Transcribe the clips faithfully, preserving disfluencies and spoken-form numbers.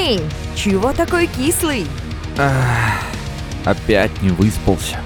Мэй, чего такой кислый? Ах, опять не выспался.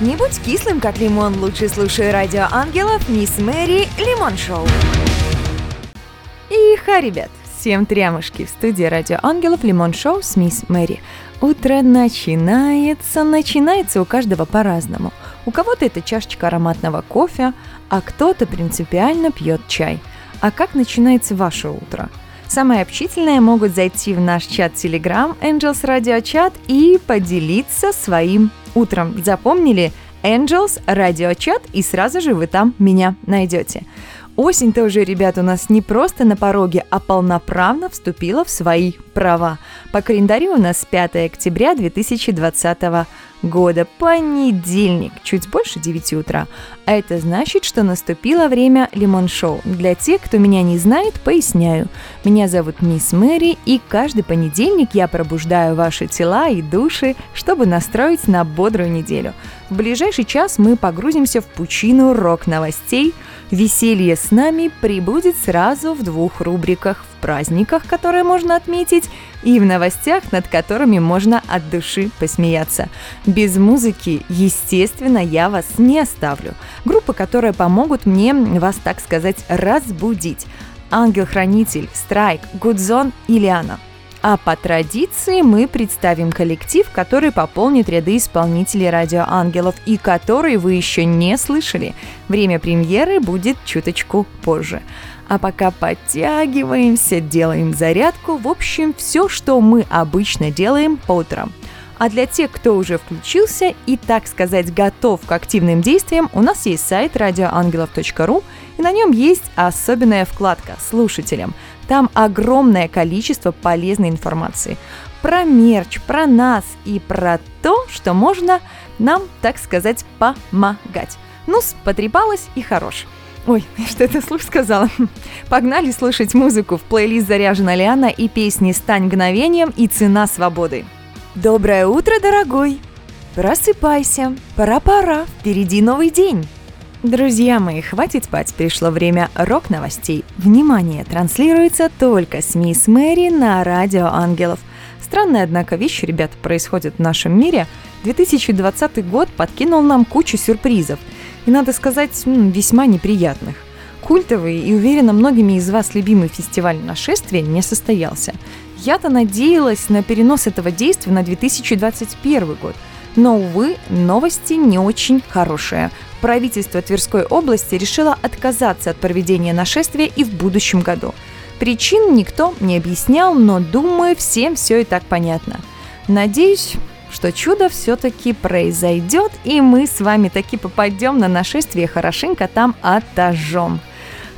Не будь кислым, как лимон, лучше слушай Радио Ангелов, Мисс Мэри, Лимон Шоу. И ха, ребят, всем трямушки в студии Радио Ангелов, Лимон Шоу с Мисс Мэри. Утро начинается, начинается у каждого по-разному. У кого-то это чашечка ароматного кофе, а кто-то принципиально пьет чай. А как начинается ваше утро? Самые общительные могут зайти в наш чат Telegram Angels Radio Chat и поделиться своим утром. Запомнили? Angels Radio Chat, и сразу же вы там меня найдете. Осень-то уже, ребят, у нас не просто на пороге, а полноправно вступила в свои права. По календарю у нас пятое октября две тысячи двадцатого года, понедельник, чуть больше девяти утра. А это значит, что наступило время Лимон Шоу. Для тех, кто меня не знает, поясняю. Меня зовут Мисс Мэри, и каждый понедельник я пробуждаю ваши тела и души, чтобы настроить на бодрую неделю. В ближайший час мы погрузимся в пучину рок-новостей. Веселье с нами прибудет сразу в двух рубриках: в праздниках, которые можно отметить, и в новостях, над которыми можно от души посмеяться. Без музыки, естественно, я вас не оставлю. Группы, которые помогут мне вас, так сказать, разбудить: Ангел-хранитель, Страйк, Гудзон и Лиана. А по традиции мы представим коллектив, который пополнит ряды исполнителей Радио Ангелов и который вы еще не слышали. Время премьеры будет чуточку позже. А пока подтягиваемся, делаем зарядку. В общем, все, что мы обычно делаем по утрам. А для тех, кто уже включился и, так сказать, готов к активным действиям, у нас есть сайт радиоангелов точка ру, и на нем есть особенная вкладка «Слушателям». Там огромное количество полезной информации про мерч, про нас и про то, что можно нам, так сказать, помогать. Ну-с, потрепалась и хорош. Ой, что-то вслух сказала. Погнали слушать музыку. В плейлист «Заряжена Лиана» и песни «Стань мгновением» и «Цена свободы». Доброе утро, дорогой! Просыпайся, пора-пора, впереди новый день! Друзья мои, хватит спать, пришло время рок-новостей. Внимание, транслируется только с Мисс Мэри на Радио Ангелов. Странная, однако, вещь, ребята, происходит в нашем мире. две тысячи двадцатый год подкинул нам кучу сюрпризов. И, надо сказать, весьма неприятных. Культовый и, уверена, многими из вас любимый фестиваль «Нашествие» не состоялся. Я-то надеялась на перенос этого действия на две тысячи двадцать первый год. Но, увы, новости не очень хорошие. Правительство Тверской области решило отказаться от проведения «Нашествия» и в будущем году. Причин никто не объяснял, но, думаю, всем все и так понятно. Надеюсь, что чудо все-таки произойдет, и мы с вами таки попадем на «Нашествие», хорошенько там отожжем.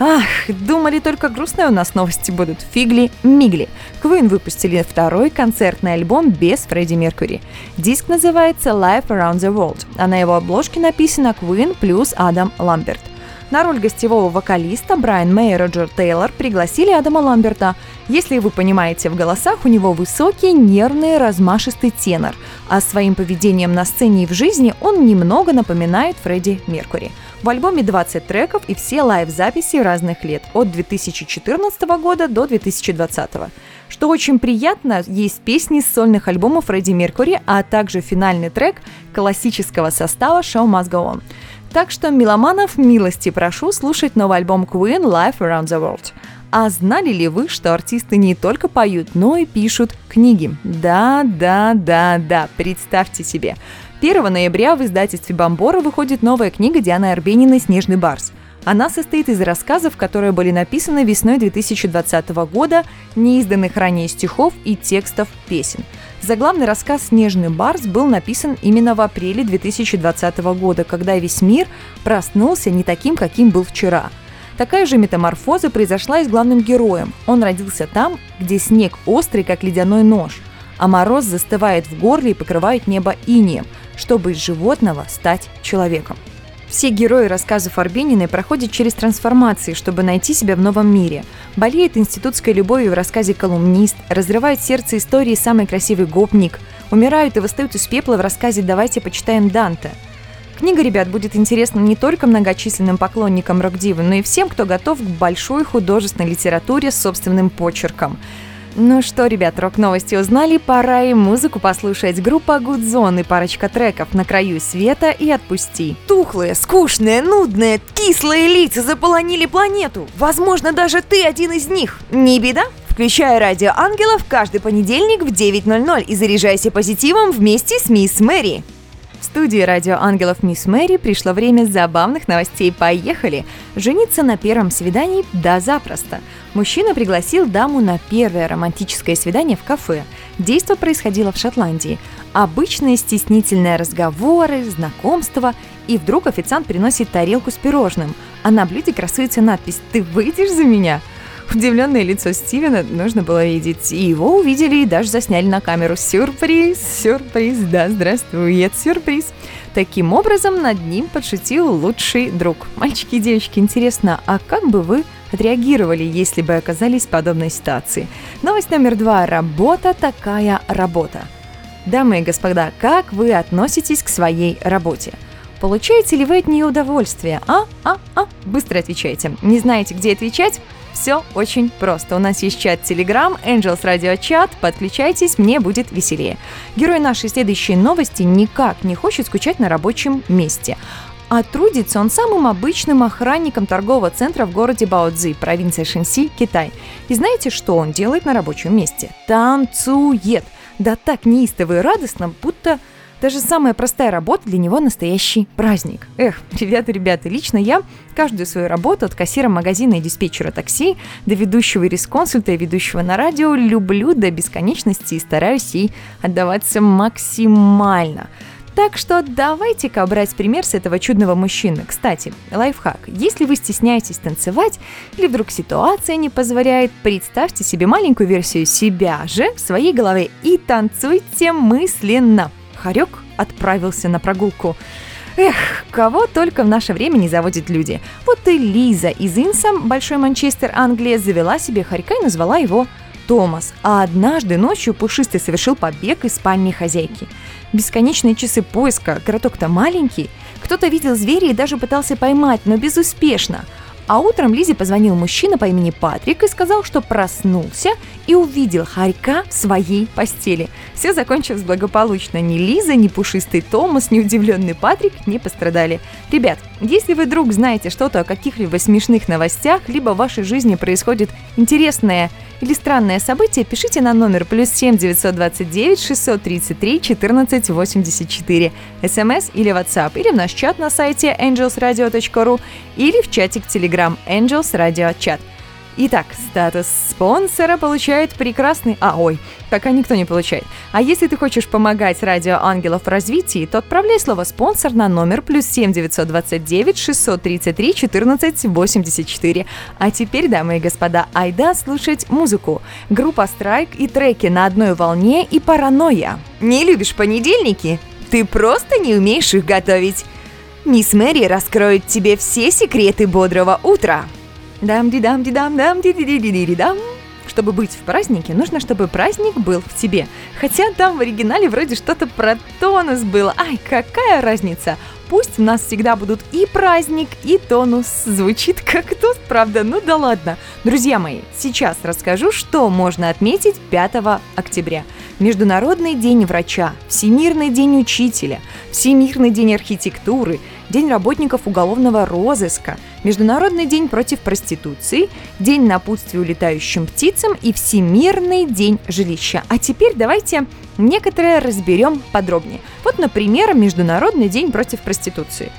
Ах, думали, только грустные у нас новости будут. Фигли-мигли. Queen выпустили второй концертный альбом без Фредди Меркьюри. Диск называется Life Around the World, а на его обложке написано Queen плюс Адам Ламберт. На роль гостевого вокалиста Брайан Мэй и Роджер Тейлор пригласили Адама Ламберта. Если вы понимаете, в голосах у него высокий, нервный, размашистый тенор, а своим поведением на сцене и в жизни он немного напоминает Фредди Меркьюри. В альбоме двадцать треков и все лайв-записи разных лет, от две тысячи четырнадцатого года до две тысячи двадцатого. Что очень приятно, есть песни с сольных альбомов Фредди Меркьюри, а также финальный трек классического состава Show Must Go On. Так что, меломанов, милости прошу слушать новый альбом Queen Life Around the World. А знали ли вы, что артисты не только поют, но и пишут книги? Да, да, да, да, представьте себе. первого ноября в издательстве «Бомбора» выходит новая книга Дианы Арбениной «Снежный барс». Она состоит из рассказов, которые были написаны весной две тысячи двадцатого года, неизданных ранее стихов и текстов песен. Заглавный рассказ «Снежный барс» был написан именно в апреле две тысячи двадцатого года, когда весь мир проснулся не таким, каким был вчера. Такая же метаморфоза произошла и с главным героем. Он родился там, где снег острый, как ледяной нож, а мороз застывает в горле и покрывает небо инеем, чтобы из животного стать человеком. Все герои рассказов Арбениной проходят через трансформации, чтобы найти себя в новом мире. Болеет институтской любовью в рассказе «Колумнист», разрывает сердце истории «Самый красивый гопник», умирают и восстают из пепла в рассказе «Давайте почитаем Данте». Книга, ребят, будет интересна не только многочисленным поклонникам рок-дивы, но и всем, кто готов к большой художественной литературе с собственным почерком. Ну что, ребят, рок-новости узнали, пора и музыку послушать. Группа Good Zone и парочка треков «На краю света» и «Отпусти». Тухлые, скучные, нудные, кислые лица заполонили планету. Возможно, даже ты один из них. Не беда? Включай «Радио Ангелов» каждый понедельник в девять ноль-ноль и заряжайся позитивом вместе с Мисс Мэри. В студии «Радио Ангелов» Мисс Мэри пришло время забавных новостей. Поехали! Жениться на первом свидании – да запросто. Мужчина пригласил даму на первое романтическое свидание в кафе. Действо происходило в Шотландии. Обычные стеснительные разговоры, знакомства. И вдруг официант приносит тарелку с пирожным, а на блюде красуется надпись «Ты выйдешь за меня?». Удивленное лицо Стивена нужно было видеть. И его увидели и даже засняли на камеру. Сюрприз, сюрприз, да, здравствует, сюрприз. Таким образом, над ним подшутил лучший друг. Мальчики и девочки, интересно, а как бы вы отреагировали, если бы оказались в подобной ситуации? Новость номер два. Работа такая работа. Дамы и господа, как вы относитесь к своей работе? Получаете ли вы от нее удовольствие? А, а, а, быстро отвечайте. Не знаете, где отвечать? Все очень просто. У нас есть чат Telegram, Angels Radio Chat. Подключайтесь, мне будет веселее. Герой нашей следующей новости никак не хочет скучать на рабочем месте. А трудится он самым обычным охранником торгового центра в городе Баоцзы, провинция Шэньси, Китай. И знаете, что он делает на рабочем месте? Танцует. Да так неистово и радостно, будто... Даже самая простая работа для него настоящий праздник. Эх, ребята, ребята, лично я каждую свою работу, от кассира магазина и диспетчера такси до ведущего и ресконсульта и ведущего на радио, люблю до бесконечности и стараюсь ей отдаваться максимально. Так что давайте-ка брать пример с этого чудного мужчины. Кстати, лайфхак. Если вы стесняетесь танцевать или вдруг ситуация не позволяет, представьте себе маленькую версию себя же в своей голове и танцуйте мысленно. Хорек отправился на прогулку. Эх, кого только в наше время не заводят люди. Вот и Лиза из Инсам, Большой Манчестер, Англия, завела себе хорька и назвала его Томас. А однажды ночью пушистый совершил побег из спальни хозяйки. Бесконечные часы поиска, городок-то маленький. Кто-то видел зверя и даже пытался поймать, но безуспешно. А утром Лизе позвонил мужчина по имени Патрик и сказал, что проснулся и увидел хорька в своей постели. Все закончилось благополучно. Ни Лиза, ни пушистый Томас, ни удивленный Патрик не пострадали. Ребят, если вы вдруг знаете что-то о каких-либо смешных новостях, либо в вашей жизни происходит интересное или странное событие, пишите на номер плюс семь девятьсот двадцать девять шестьсот тридцать три четырнадцать восемьдесят четыре, смс или WhatsApp, или в наш чат на сайте angels radio dot ru, или в чатик Telegram Angels Radio Chat. Итак, статус спонсора получает прекрасный... А, ой, пока никто не получает. А если ты хочешь помогать Радио Ангелов в развитии, то отправляй слово «спонсор» на номер плюс семь девятьсот двадцать девять шестьсот тридцать три четырнадцать восемьдесят четыре. А теперь, дамы и господа, айда слушать музыку. Группа «Страйк» и треки «На одной волне» и «Паранойя». Не любишь понедельники? Ты просто не умеешь их готовить. Мисс Мэри раскроет тебе все секреты бодрого утра. Дам-ди-дам-ди-дам-дам-ди-ди-ди-ди-ди-дам. Чтобы быть в празднике, нужно, чтобы праздник был в тебе. Хотя там в оригинале вроде что-то про тонус было. Ай, какая разница? Пусть у нас всегда будут и праздник, и тонус. Звучит как тост, правда? Ну да ладно. Друзья мои, сейчас расскажу, что можно отметить пятого октября. Международный день врача, Всемирный день учителя, Всемирный день архитектуры, День работников уголовного розыска, Международный день против проституции, День напутствия улетающим птицам и Всемирный день жилища. А теперь давайте некоторые разберем подробнее. Вот, например, Международный день против проституции.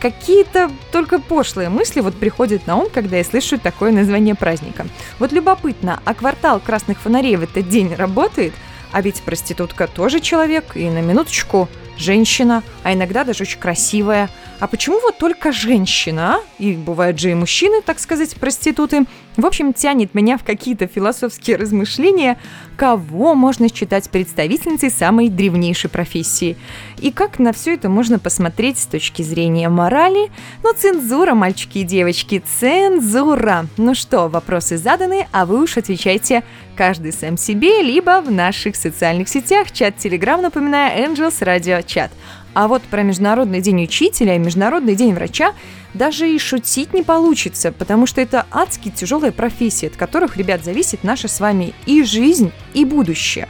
Какие-то только пошлые мысли вот приходят на ум, когда я слышу такое название праздника. Вот любопытно, а квартал красных фонарей в этот день работает? А ведь проститутка тоже человек, и на минуточку женщина, а иногда даже очень красивая. А почему вот только женщина, а? И бывают же и мужчины, так сказать, проституты. В общем, тянет меня в какие-то философские размышления, кого можно считать представительницей самой древнейшей профессии. И как на все это можно посмотреть с точки зрения морали? Ну, цензура, мальчики и девочки, цензура. Ну что, вопросы заданы, а вы уж отвечайте каждый сам себе, либо в наших социальных сетях, чат Telegram, напоминаю, Angels Radio Chat. А вот про Международный день учителя и Международный день врача даже и шутить не получится, потому что это адски тяжелая профессия, от которых, ребят, зависит наша с вами и жизнь, и будущее.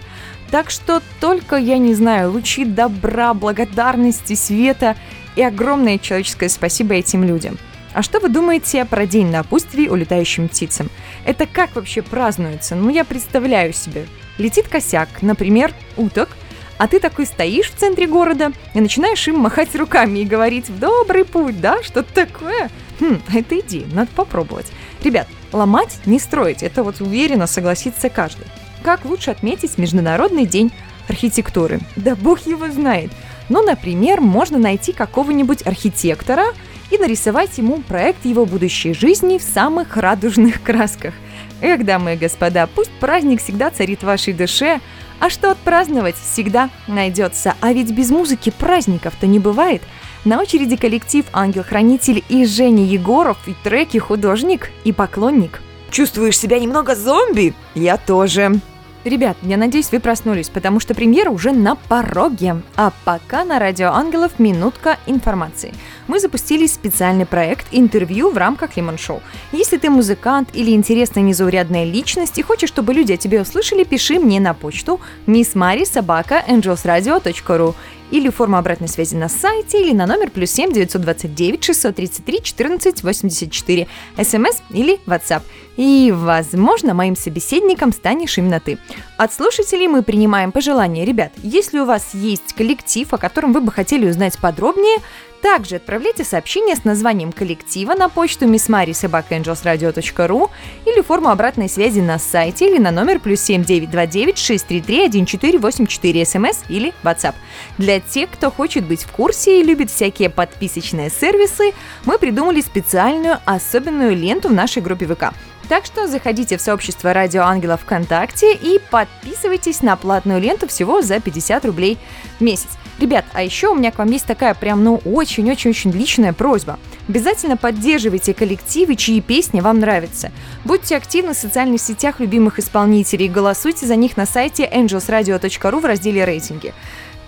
Так что только, я не знаю, лучи добра, благодарности, света и огромное человеческое спасибо этим людям. А что вы думаете про день на Отпусти улетающим птицам? Это как вообще празднуется? Ну, я представляю себе. Летит косяк, например, уток, а ты такой стоишь в центре города и начинаешь им махать руками и говорить «в добрый путь», да, что-то такое. Хм, это идея, надо попробовать. Ребят, ломать не строить, это вот уверенно согласится каждый. Как лучше отметить Международный день архитектуры? Да бог его знает. Ну, например, можно найти какого-нибудь архитектора и нарисовать ему проект его будущей жизни в самых радужных красках. Эх, дамы и господа, пусть праздник всегда царит в вашей душе, а что отпраздновать всегда найдется. А ведь без музыки праздников-то не бывает. На очереди коллектив «Ангел-хранитель» и Женя Егоров, и треки «Художник» и «Поклонник». Чувствуешь себя немного зомби? Я тоже. Ребят, я надеюсь, вы проснулись, потому что премьера уже на пороге. А пока на Радио Ангелов минутка информации. Мы запустили специальный проект «Интервью» в рамках Лимон Шоу. Если ты музыкант или интересная незаурядная личность и хочешь, чтобы люди о тебе услышали, пиши мне на почту мисс Мэри собака angelsradio.ru или форма обратной связи на сайте, или на номер плюс семь девятьсот двадцать девять шестьсот тридцать три четырнадцать восемьдесят четыре, эс эм эс или WhatsApp. И, возможно, моим собеседником станешь именно ты. От слушателей мы принимаем пожелания. Ребят, если у вас есть коллектив, о котором вы бы хотели узнать подробнее, также отправляйте сообщение с названием коллектива на почту мисс мэри собака angelsradio.ru или форму обратной связи на сайте или на номер плюс семь девятьсот двадцать девять шестьсот тридцать три четырнадцать восемьдесят четыре, эс эм эс или WhatsApp. Для тех, кто хочет быть в курсе и любит всякие подписочные сервисы, мы придумали специальную особенную ленту в нашей группе ВК. Так что заходите в сообщество Радио Ангелов ВКонтакте и подписывайтесь на платную ленту всего за пятьдесят рублей в месяц. Ребят, а еще у меня к вам есть такая прям, ну, очень-очень-очень личная просьба. Обязательно поддерживайте коллективы, чьи песни вам нравятся. Будьте активны в социальных сетях любимых исполнителей, голосуйте за них на сайте angelsradio.ru в разделе «Рейтинги».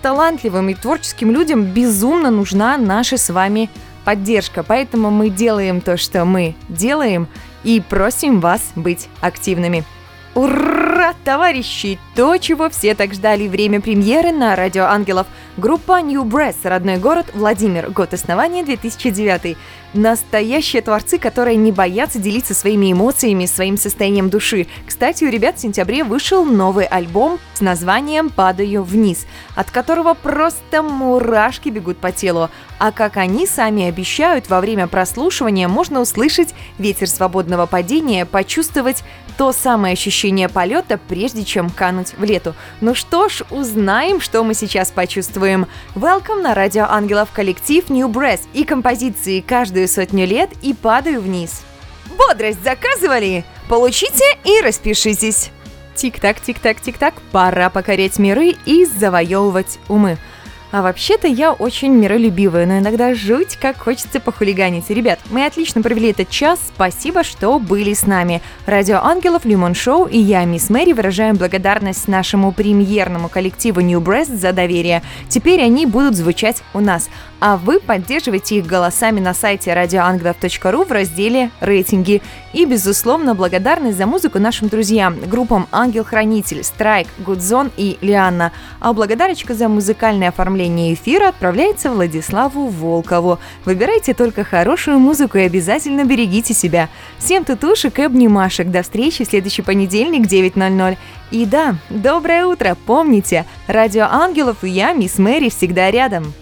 Талантливым и творческим людям безумно нужна наша с вами поддержка, поэтому мы делаем то, что мы делаем, и просим вас быть активными. Ура, товарищи! То, чего все так ждали. Время премьеры на Радио Ангелов. Группа New Breath, родной город Владимир, год основания две тысячи девятый. Настоящие творцы, которые не боятся делиться своими эмоциями, своим состоянием души. Кстати, у ребят в сентябре вышел новый альбом с названием «Падаю вниз», от которого просто мурашки бегут по телу. А как они сами обещают, во время прослушивания можно услышать ветер свободного падения, почувствовать то самое ощущение полета, прежде чем кануть в лету. Ну что ж, узнаем, что мы сейчас почувствуем. Welcome на Радио Ангелов коллектив New Breath и композиции «Каждую сотню лет» и «Падаю вниз». Бодрость заказывали? Получите и распишитесь. Тик-так, тик-так, тик-так, пора покорять миры и завоевывать умы. А вообще-то я очень миролюбивая, но иногда жуть, как хочется похулиганить. Ребят, мы отлично провели этот час, спасибо, что были с нами. Радио Ангелов, Лимон Шоу и я, Мисс Мэри, выражаем благодарность нашему премьерному коллективу New Breath за доверие. Теперь они будут звучать у нас. А вы поддерживайте их голосами на сайте радиоангелов.ру в разделе «Рейтинги». И, безусловно, благодарность за музыку нашим друзьям, группам «Ангел-хранитель», «Страйк», «Гудзон» и «Лиана». А благодарочка за музыкальное оформление эфира отправляется Владиславу Волкову. Выбирайте только хорошую музыку и обязательно берегите себя. Всем тутушек и обнимашек. До встречи в следующий понедельник в девять ноль-ноль. И да, доброе утро. Помните, Радио Ангелов и я, Мисс Мэри, всегда рядом.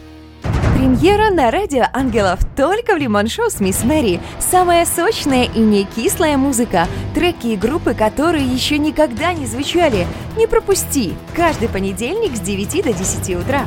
Премьера на Радио Ангелов только в Лимон Шоу с Мисс Мэри. Самая сочная и не кислая музыка. Треки и группы, которые еще никогда не звучали. Не пропусти. Каждый понедельник с девяти до десяти утра.